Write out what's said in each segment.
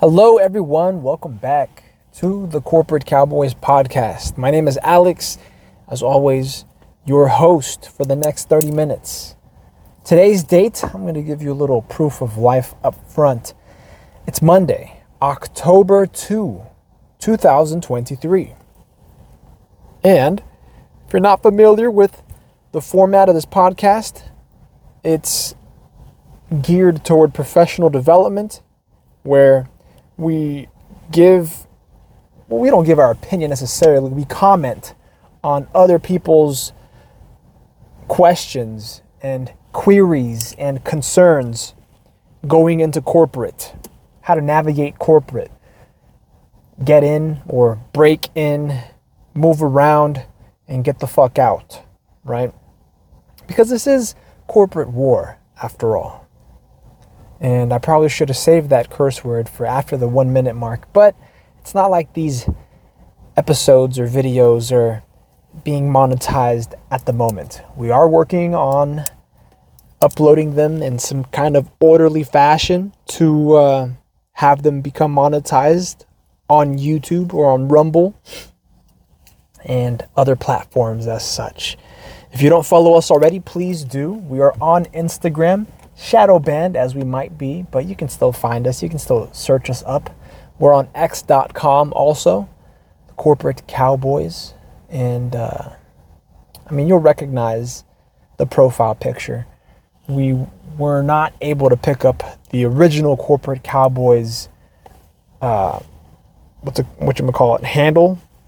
Hello everyone, welcome back to the Corporate Cowboys podcast. My name is Alex, as always, your host for the next 30 minutes. Today's date, I'm going to give you a little proof of life up front. It's Monday, October 2, 2023. And if you're not familiar with the format of this podcast, it's geared toward professional development where we don't give our opinion necessarily. We comment on other people's questions and queries and concerns going into corporate, how to navigate corporate, get in or break in, move around, and get the fuck out, right? Because this is corporate war, after all. And I probably should have saved that curse word for after the 1 minute mark. But it's not like these episodes or videos are being monetized at the moment. We are working on uploading them in some kind of orderly fashion to have them become monetized on YouTube or on Rumble and other platforms as such. If you don't follow us already, please do. We are on Instagram. Shadow banned as we might be, but you can still find us. You can still search us up. We're on x.com also, the Corporate Cowboys. And you'll recognize the profile picture. We were not able to pick up the original Corporate Cowboys, handle.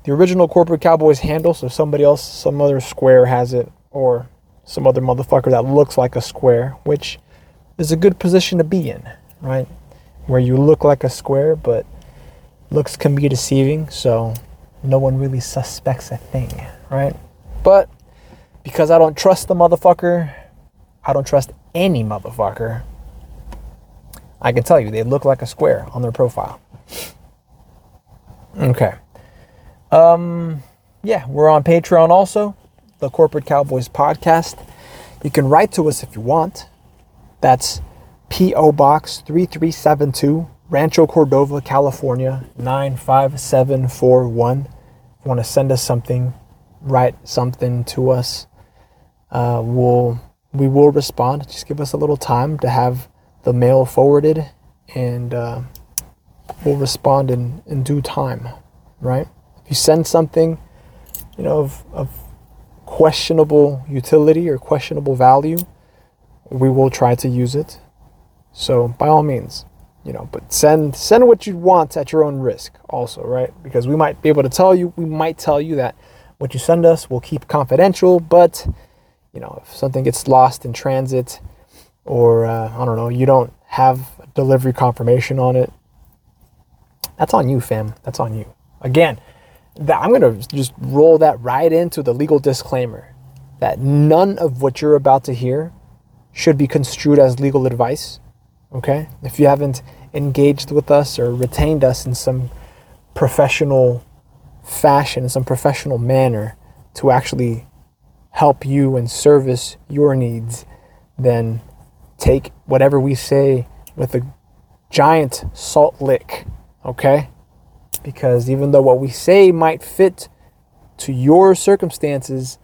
The original Corporate Cowboys handle, so somebody else, some other square has it, or some other motherfucker that looks like a square, which is a good position to be in, right? Where you look like a square, but looks can be deceiving, so no one really suspects a thing, right? But because I don't trust the motherfucker, I don't trust any motherfucker, I can tell you they look like a square on their profile. Okay. We're on Patreon also, the Corporate Cowboys podcast. You can write to us if you want. That's P.O. Box 3372, Rancho Cordova, California, 95741. If you want to send us something, write something to us, we will respond. Just give us a little time to have the mail forwarded, and we'll respond in due time, right? If you send something, of questionable utility or questionable value, we will try to use it. So by all means, but send what you want at your own risk also, right? Because we might be able to tell you, that what you send us will keep confidential, but if something gets lost in transit or, you don't have delivery confirmation on it, that's on you, fam. That's on you. Again, I'm going to just roll that right into the legal disclaimer that none of what you're about to hear should be construed as legal advice, okay? If you haven't engaged with us or retained us in some professional fashion, in some professional manner to actually help you and service your needs, then take whatever we say with a giant salt lick, okay? Because even though what we say might fit to your circumstances,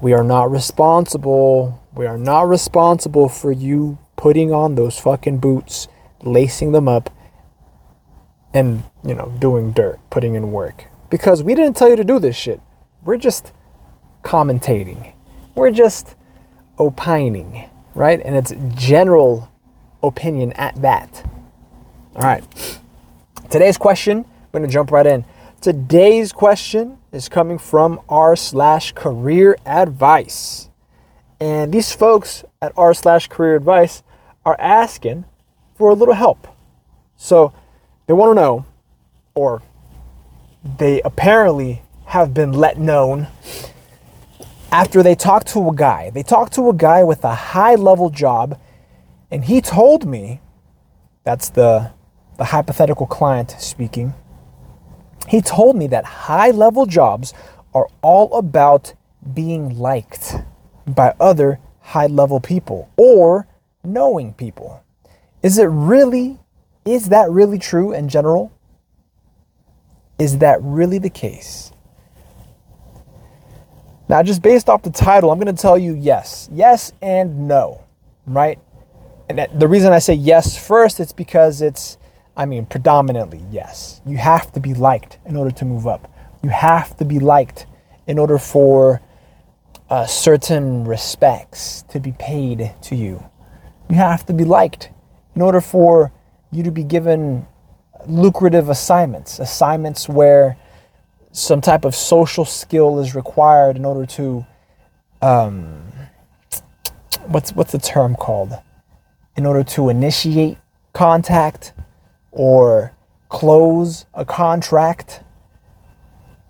we are not responsible. We are not responsible for you putting on those fucking boots, lacing them up, and, doing dirt, putting in work. Because we didn't tell you to do this shit. We're just commentating. We're just opining, right? And it's general opinion at that. All right. Today's question, I'm going to jump right in. Today's question is coming from r/CareerAdvice. And these folks at r/CareerAdvice are asking for a little help. So they want to know, or they apparently have been let known after they talked to a guy. They talked to a guy with a high-level job, and he told me, that's the hypothetical client speaking, he told me that high-level jobs are all about being liked by other high-level people or knowing people. Is it really Is that really true in general? Is that really the case? Now, just based off the title, I'm going to tell you yes. Yes and no, right? And the reason I say yes first, it's because predominantly yes. You have to be liked in order to move up. You have to be liked in order for certain respects to be paid to you. You have to be liked in order for you to be given lucrative assignments where some type of social skill is required in order to, what's the term called? In order to initiate contact or close a contract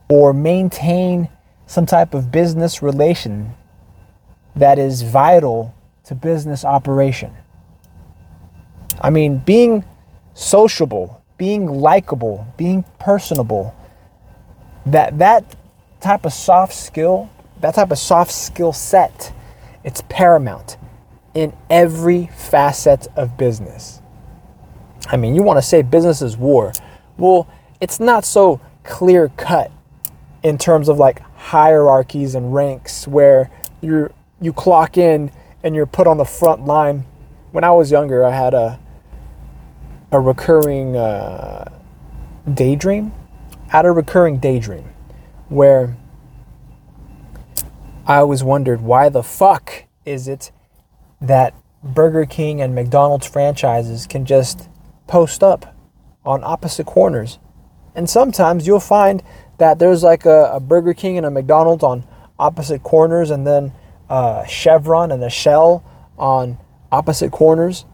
or maintain some type of business relation that is vital to business operation. I mean, being sociable, being likable, being personable, that type of soft skill, that type of soft skill set, it's paramount in every facet of business. I mean, you want to say business is war. Well, it's not so clear cut in terms of like hierarchies and ranks where you clock in and you're put on the front line. When I was younger, I had a recurring daydream. I had a recurring daydream where I always wondered, why the fuck is it that Burger King and McDonald's franchises can just post up on opposite corners? And sometimes you'll find that there's like a Burger King and a McDonald's on opposite corners, and then a Chevron and a Shell on opposite corners.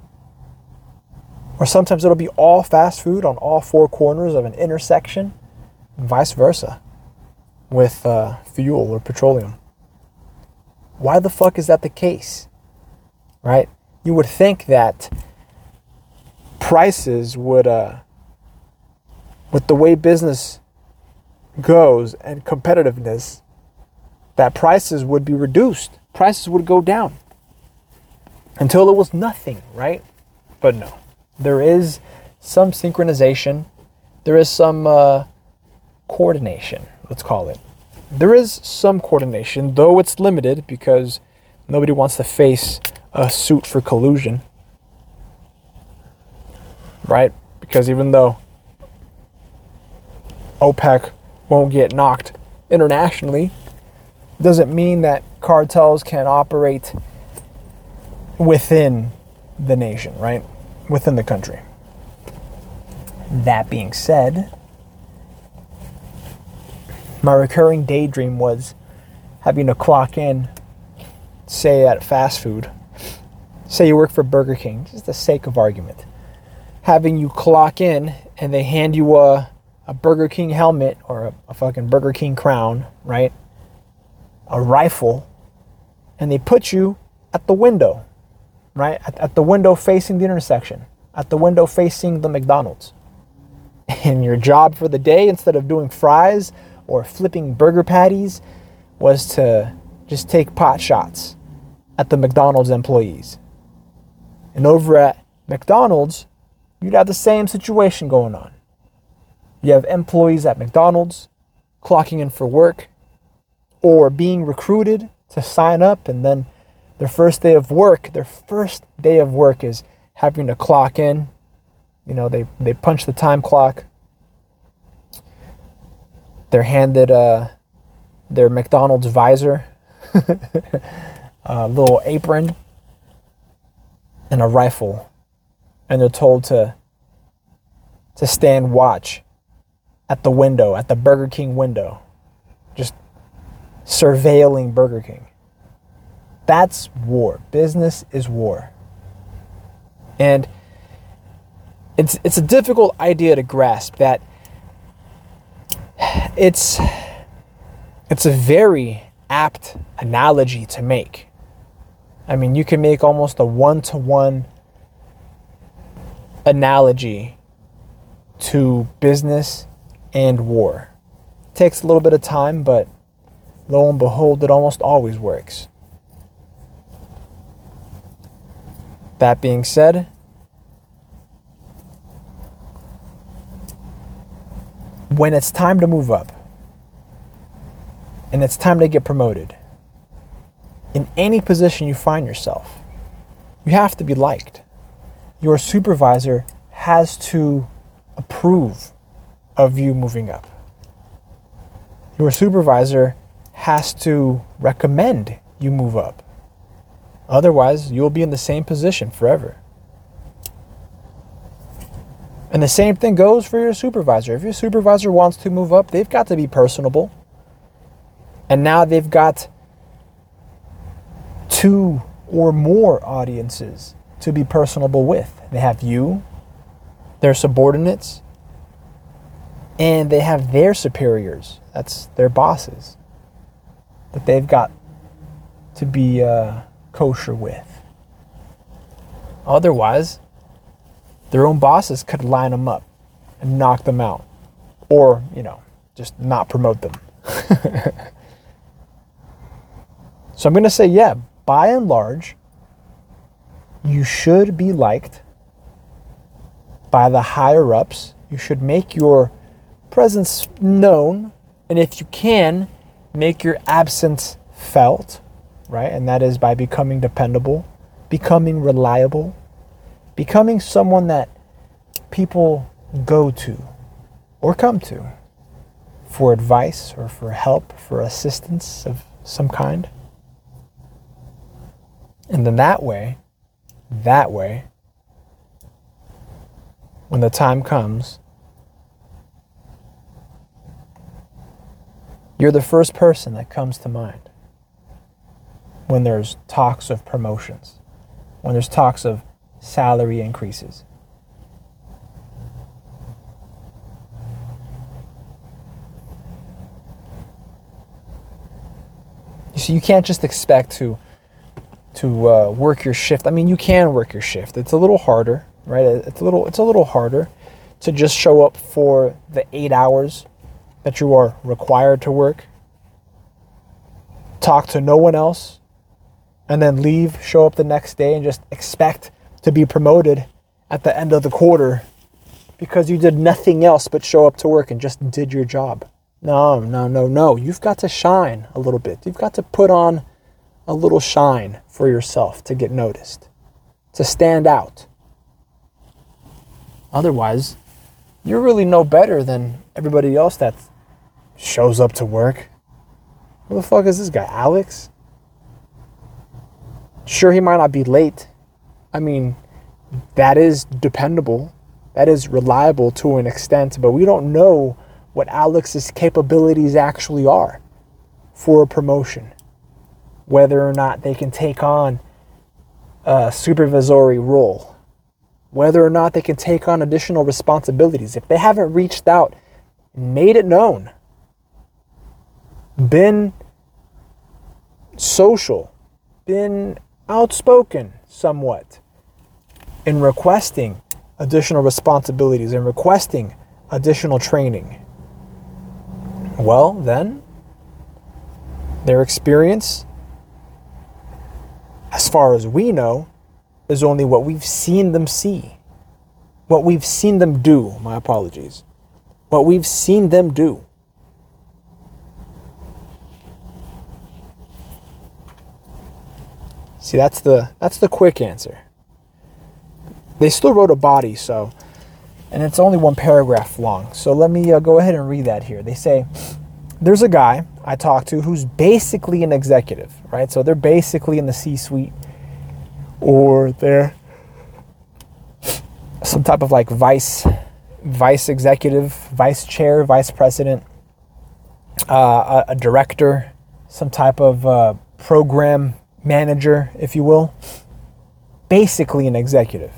Or sometimes it'll be all fast food on all four corners of an intersection, and vice versa, with fuel or petroleum. Why the fuck is that the case? Right? You would think that prices would, with the way business goes and competitiveness, that prices would be reduced. Prices would go down until it was nothing, right? But no. There is some synchronization. There is some coordination, let's call it. There is some coordination, though it's limited because nobody wants to face a suit for collusion, right? Because even though OPEC won't get knocked internationally, doesn't mean that cartels can operate within the nation, right? Within the country. That being said, my recurring daydream was having to clock in, say at fast food, say you work for Burger King, just the sake of argument, having you clock in and they hand you a Burger King helmet or a fucking Burger King crown, right? A rifle, and they put you at the window. Right? At the window facing the intersection, at the window facing the McDonald's. And your job for the day, instead of doing fries or flipping burger patties, was to just take pot shots at the McDonald's employees. And over at McDonald's, you'd have the same situation going on. You have employees at McDonald's clocking in for work or being recruited to sign up, and then their first day of work is having to clock in. You know, they punch the time clock. They're handed their McDonald's visor, a little apron, and a rifle. And they're told to stand watch at the window, at the Burger King window, just surveilling Burger King. That's war. Business is war. And it's a difficult idea to grasp, that it's a very apt analogy to make. I mean, you can make almost a one-to-one analogy to business and war. It takes a little bit of time, but lo and behold, it almost always works. That being said, when it's time to move up and it's time to get promoted, in any position you find yourself, you have to be liked. Your supervisor has to approve of you moving up. Your supervisor has to recommend you move up. Otherwise, you'll be in the same position forever. And the same thing goes for your supervisor. If your supervisor wants to move up, they've got to be personable. And now they've got 2 or more audiences to be personable with. They have you, their subordinates, and they have their superiors. That's their bosses that they've got to be kosher with. Otherwise, their own bosses could line them up and knock them out, or, just not promote them. So I'm going to say, by and large, you should be liked by the higher ups. You should make your presence known, and if you can, make your absence felt, right? And that is by becoming dependable, becoming reliable, becoming someone that people go to or come to for advice or for help, for assistance of some kind. And then that way, when the time comes, you're the first person that comes to mind when there's talks of promotions, when there's talks of salary increases. You see, you can't just expect to work your shift. I mean, you can work your shift. It's a little harder, right? It's a little harder to just show up for the 8 hours that you are required to work, talk to no one else, and then leave, show up the next day, and just expect to be promoted at the end of the quarter because you did nothing else but show up to work and just did your job. No. You've got to shine a little bit. You've got to put on a little shine for yourself to get noticed, to stand out. Otherwise, you're really no better than everybody else that shows up to work. Who the fuck is this guy, Alex? Sure, he might not be late. I mean, that is dependable. That is reliable to an extent, but we don't know what Alex's capabilities actually are for a promotion, whether or not they can take on a supervisory role, whether or not they can take on additional responsibilities. If they haven't reached out, made it known, been social, been outspoken somewhat in requesting additional responsibilities and requesting additional training, well, then their experience, as far as we know, is only what we've seen them see. What we've seen them do. My apologies. What we've seen them do. See, that's the quick answer. They still wrote a body, so, and it's only 1 paragraph long. So let me go ahead and read that here. They say, there's a guy I talked to who's basically an executive, right? So they're basically in the C-suite, or they're some type of like vice executive, vice chair, vice president, a director, some type of program manager, if you will. Basically an executive.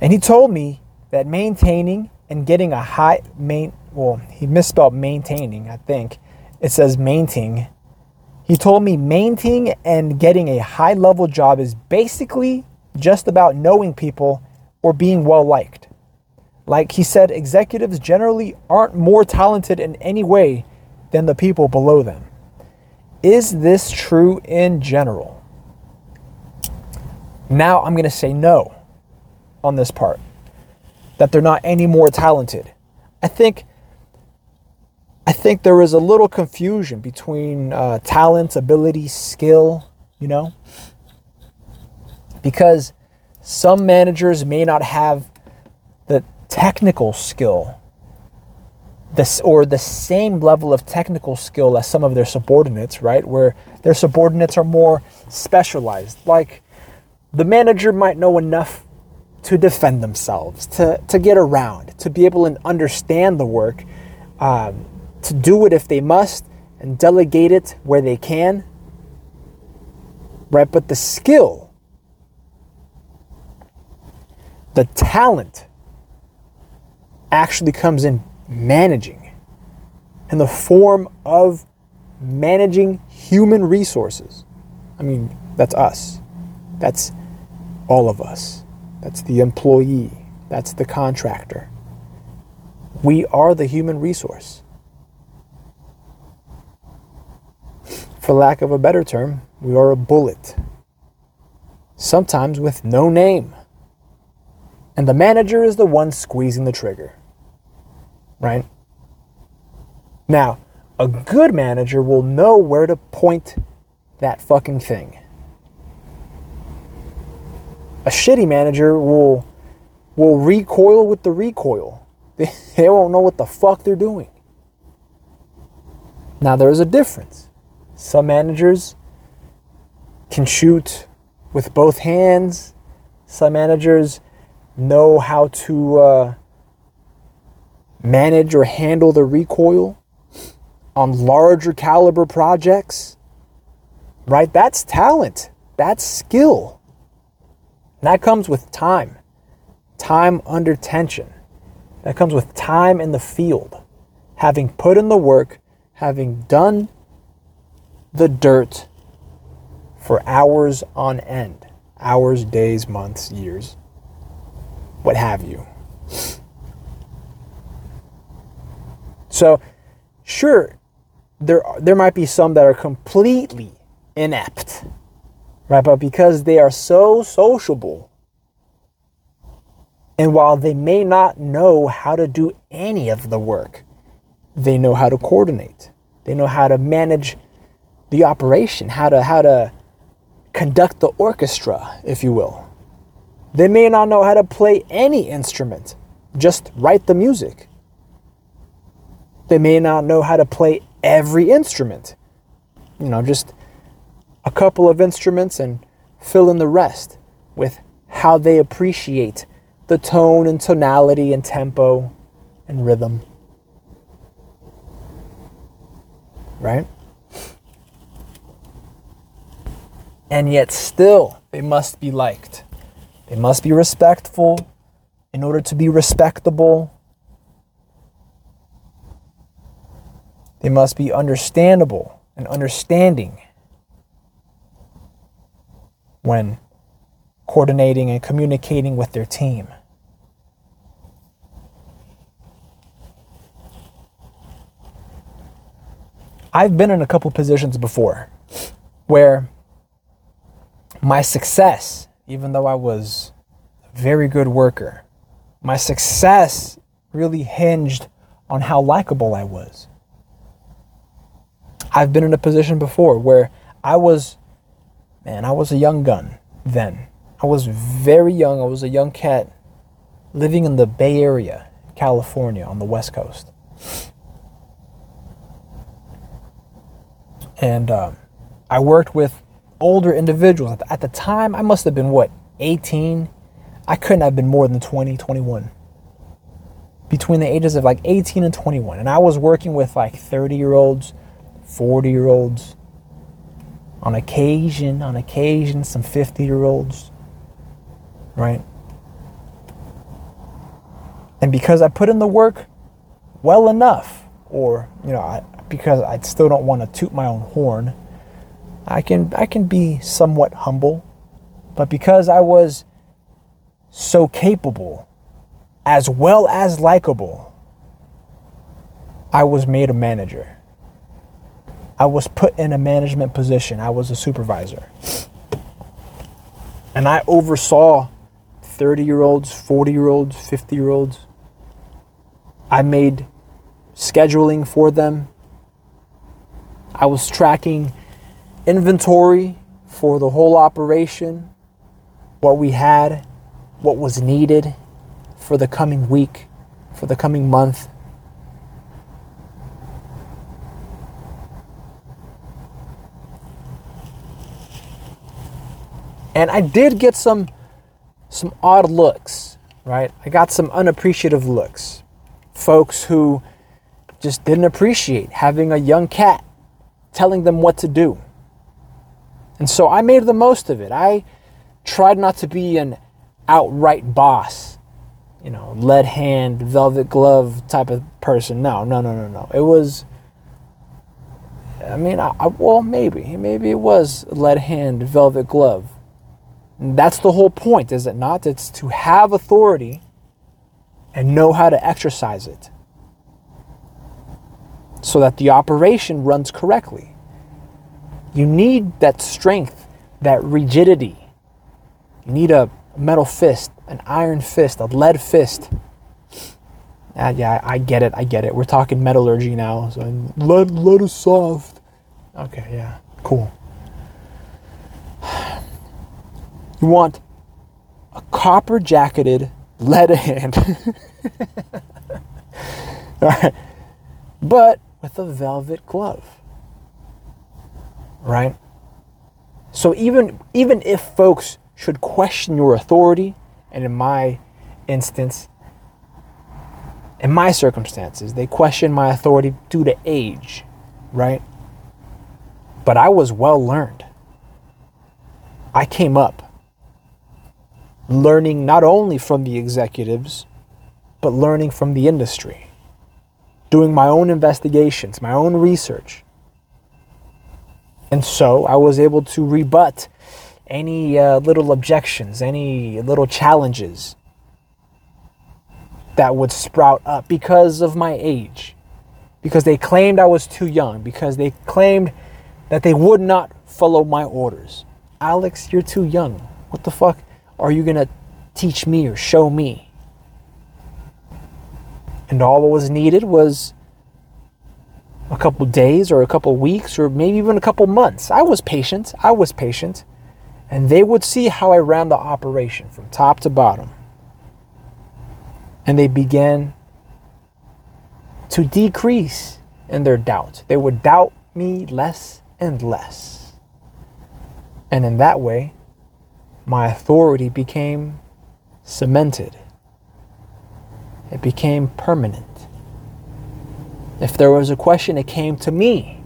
And he told me that maintaining and getting a high he misspelled maintaining, I think. It says mainting. He told me maintaining and getting a high level job is basically just about knowing people or being well liked. Like he said, executives generally aren't more talented in any way than the people below them. Is this true in general? Now I'm going to say no on this part, that they're not any more talented. I think I think there is a little confusion between talent, ability, skill, you know, because some managers may not have the technical skill or the same level of technical skill as some of their subordinates, right? Where their subordinates are more specialized. Like the manager might know enough to defend themselves, to get around, to be able to understand the work, to do it if they must and delegate it where they can, right? But the skill, the talent actually comes in managing, in the form of managing human resources. I mean, that's us. That's all of us. That's the employee. That's the contractor. We are the human resource. For lack of a better term, we are a bullet, sometimes with no name. And the manager is the one squeezing the trigger, right? Now, a good manager will know where to point that fucking thing. A shitty manager will recoil with the recoil. They won't know what the fuck they're doing. Now, there is a difference. Some managers can shoot with both hands. Some managers know how to manage or handle the recoil on larger caliber projects, right? That's talent. That's skill. And that comes with time. Time under tension. That comes with time in the field. Having put in the work, having done the dirt for hours on end. Hours, days, months, years, what have you. So, sure, there might be some that are completely inept, right? But because they are so sociable, and while they may not know how to do any of the work, they know how to coordinate. They know how to manage the operation, how to conduct the orchestra, if you will. They may not know how to play any instrument, just write the music. They may not know how to play every instrument, you know, just a couple of instruments and fill in the rest with how they appreciate the tone and tonality and tempo and rhythm, right? And yet still, they must be liked. They must be respectful in order to be respectable. They must be understandable and understanding when coordinating and communicating with their team. I've been in a couple positions before where my success, even though I was a very good worker, my success really hinged on how likable I was. I've been in a position before where I was a young gun then. I was very young. I was a young cat living in the Bay Area, California, on the West Coast. And I worked with older individuals. At the time, I must have been, 18? I couldn't have been more than 20, 21. Between the ages of 18 and 21. And I was working with 30-year-olds, 40-year-olds, on occasion, some 50-year-olds, right? And because I put in the work well enough, or, because I still don't want to toot my own horn, I can be somewhat humble, but because I was so capable, as well as likable, I was made a manager. I was put in a management position. I was a supervisor. And I oversaw 30-year-olds, 40-year-olds, 50-year-olds. I made scheduling for them. I was tracking inventory for the whole operation, what we had, what was needed for the coming week, for the coming month. And I did get some odd looks, right? I got some unappreciative looks. Folks who just didn't appreciate having a young cat telling them what to do. And so I made the most of it. I tried not to be an outright boss, you know, lead hand, velvet glove type of person. No. It was, I mean, maybe it was lead hand, velvet glove. And that's the whole point, is it not? It's to have authority and know how to exercise it so that the operation runs correctly. You need that strength, that rigidity. You need a metal fist, an iron fist, a lead fist. Yeah, I get it. We're talking metallurgy now. So lead is soft. Okay, yeah, cool. You want a copper-jacketed lead hand. All right. But with a velvet glove, right? So even if folks should question your authority, and in my instance, in my circumstances, they question my authority due to age, right? But I was well learned. I came up learning not only from the executives, but learning from the industry. Doing my own investigations, my own research. And so I was able to rebut any little objections, any little challenges that would sprout up because of my age. Because they claimed I was too young. Because they claimed that they would not follow my orders. Alex, you're too young. What the fuck are you gonna teach me or show me? And all that was needed was a couple days or a couple weeks or maybe even a couple months. I was patient. And they would see how I ran the operation from top to bottom. And they began to decrease in their doubt. They would doubt me less and less. And in that way, my authority became cemented. It became permanent. If there was a question, it came to me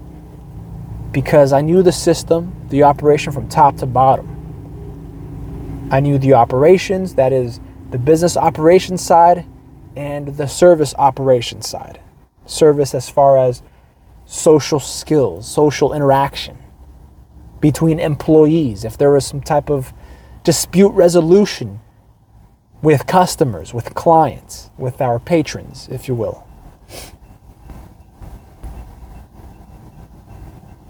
because I knew the system, the operation from top to bottom. I knew the operations, that is the business operations side and the service operations side. Service as far as social skills, social interaction between employees. If there was some type of dispute resolution with customers, with clients, with our patrons, if you will.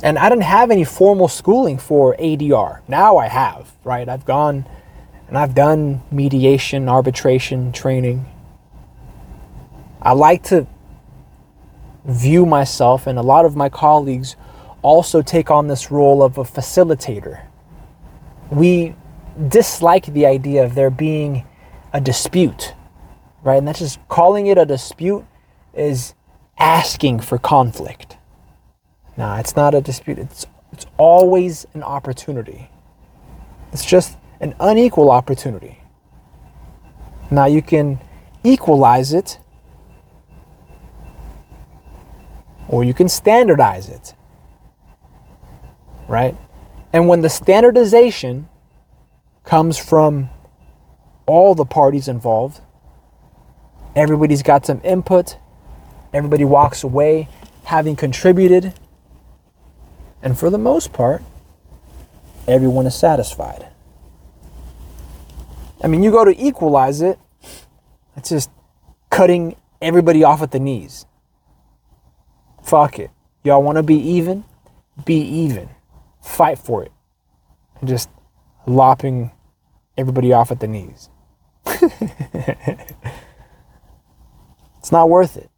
And I didn't have any formal schooling for ADR. Now I have, right? I've gone and I've done mediation, arbitration training. I like to view myself, and a lot of my colleagues also take on this role of a facilitator. We dislike the idea of there being a dispute, right? And that's just calling it a dispute is asking for conflict. No, it's not a dispute. It's always an opportunity. It's just an unequal opportunity. Now you can equalize it or you can standardize it, right? And when the standardization comes from all the parties involved, everybody's got some input, everybody walks away having contributed, and for the most part, everyone is satisfied. I mean, you go to equalize it, it's just cutting everybody off at the knees. Fuck it. Y'all want to be even? Be even. Fight for it. And just lopping everybody off at the knees. It's not worth it.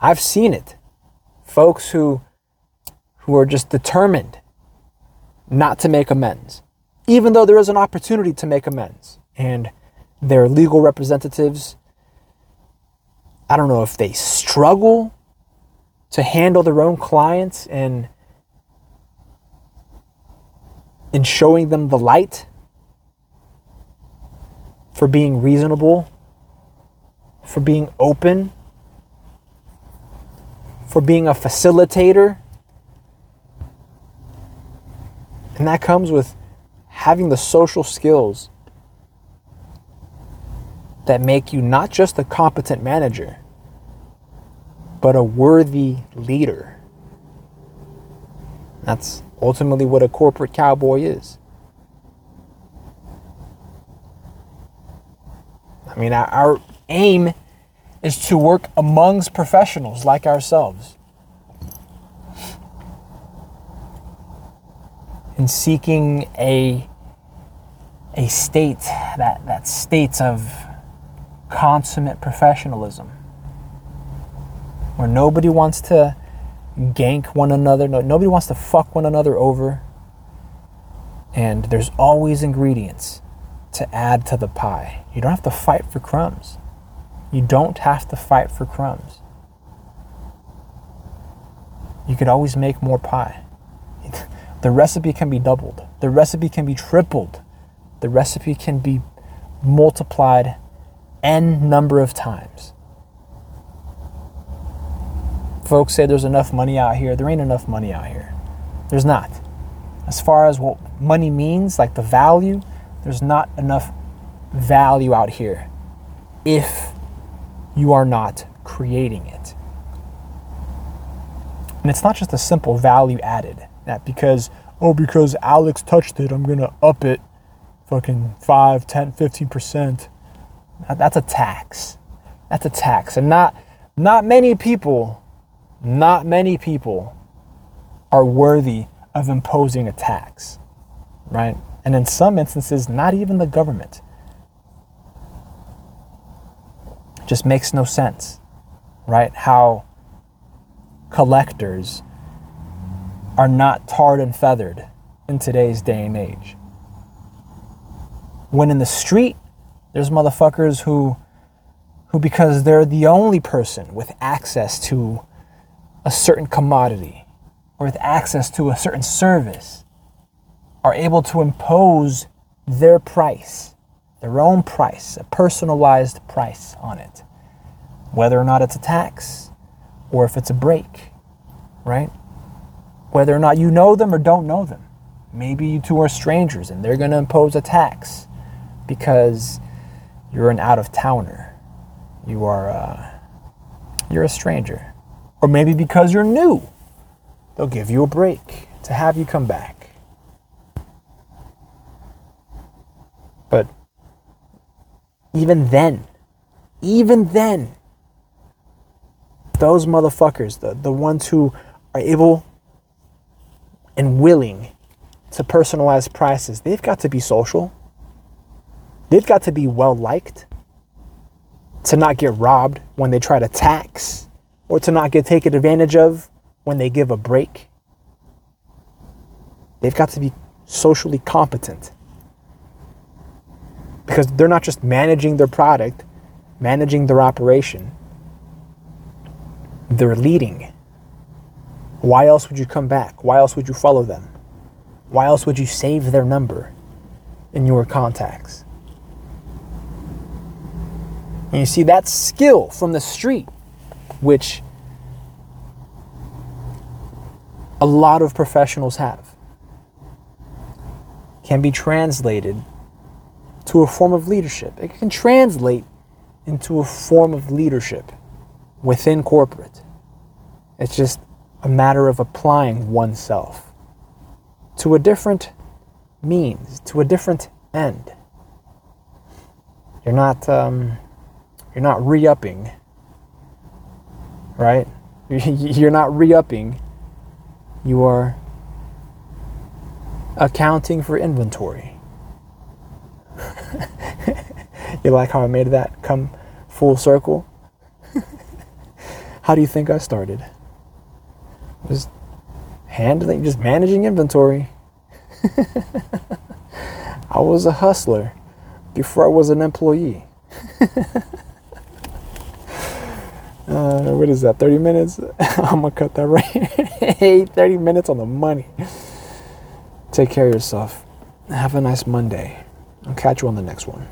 I've seen it. Folks who are just determined not to make amends, even though there is an opportunity to make amends. And their legal representatives, I don't know if they struggle to handle their own clients and in showing them the light for being reasonable, for being open, for being a facilitator. And that comes with having the social skills that make you not just a competent manager, but a worthy leader. That's ultimately what a corporate cowboy is. I mean, our aim is to work amongst professionals like ourselves in seeking a state that states of consummate professionalism, where nobody wants to gank one another, nobody wants to fuck one another over, and there's always ingredients to add to the pie. You don't have to fight for crumbs. You don't have to fight for crumbs. You could always make more pie. The recipe can be doubled. The recipe can be tripled. The recipe can be multiplied n number of times. Folks say there's enough money out here. There ain't enough money out here. There's not. As far as what money means, like the value, there's not enough value out here if you are not creating it. And it's not just a simple value added. That because Alex touched it, I'm going to up it fucking 5, 10, 15%. That's a tax. That's a tax. And not many people are worthy of imposing a tax, right? And in some instances, not even the government. It just makes no sense, right? How collectors are not tarred and feathered in today's day and age. When in the street, there's motherfuckers who because they're the only person with access to a certain commodity or with access to a certain service, are able to impose their price, their own price, a personalized price on it, whether or not it's a tax or if it's a break, right? Whether or not you know them or don't know them. Maybe you two are strangers and they're going to impose a tax because you're an out-of-towner. You're a stranger. Or maybe because you're new, they'll give you a break to have you come back. But even then, those motherfuckers, the ones who are able and willing to personalize prices, they've got to be social. They've got to be well-liked to not get robbed when they try to tax or to not get taken advantage of when they give a break. They've got to be socially competent because they're not just managing their product, managing their operation. They're leading. Why else would you come back? Why else would you follow them? Why else would you save their number in your contacts? And you see that skill from the street, which a lot of professionals have, can be translated to a form of leadership. It can translate into a form of leadership within corporate. It's just a matter of applying oneself to a different means, to a different end. You're not re-upping, right? You're not re-upping. You are accounting for inventory. You like how I made that come full circle? How do you think I started? Just handling, just managing inventory. I was a hustler before I was an employee. What is that, 30 minutes? I'm going to cut that right here. Hey, 30 minutes on the money. Take care of yourself. Have a nice Monday. I'll catch you on the next one.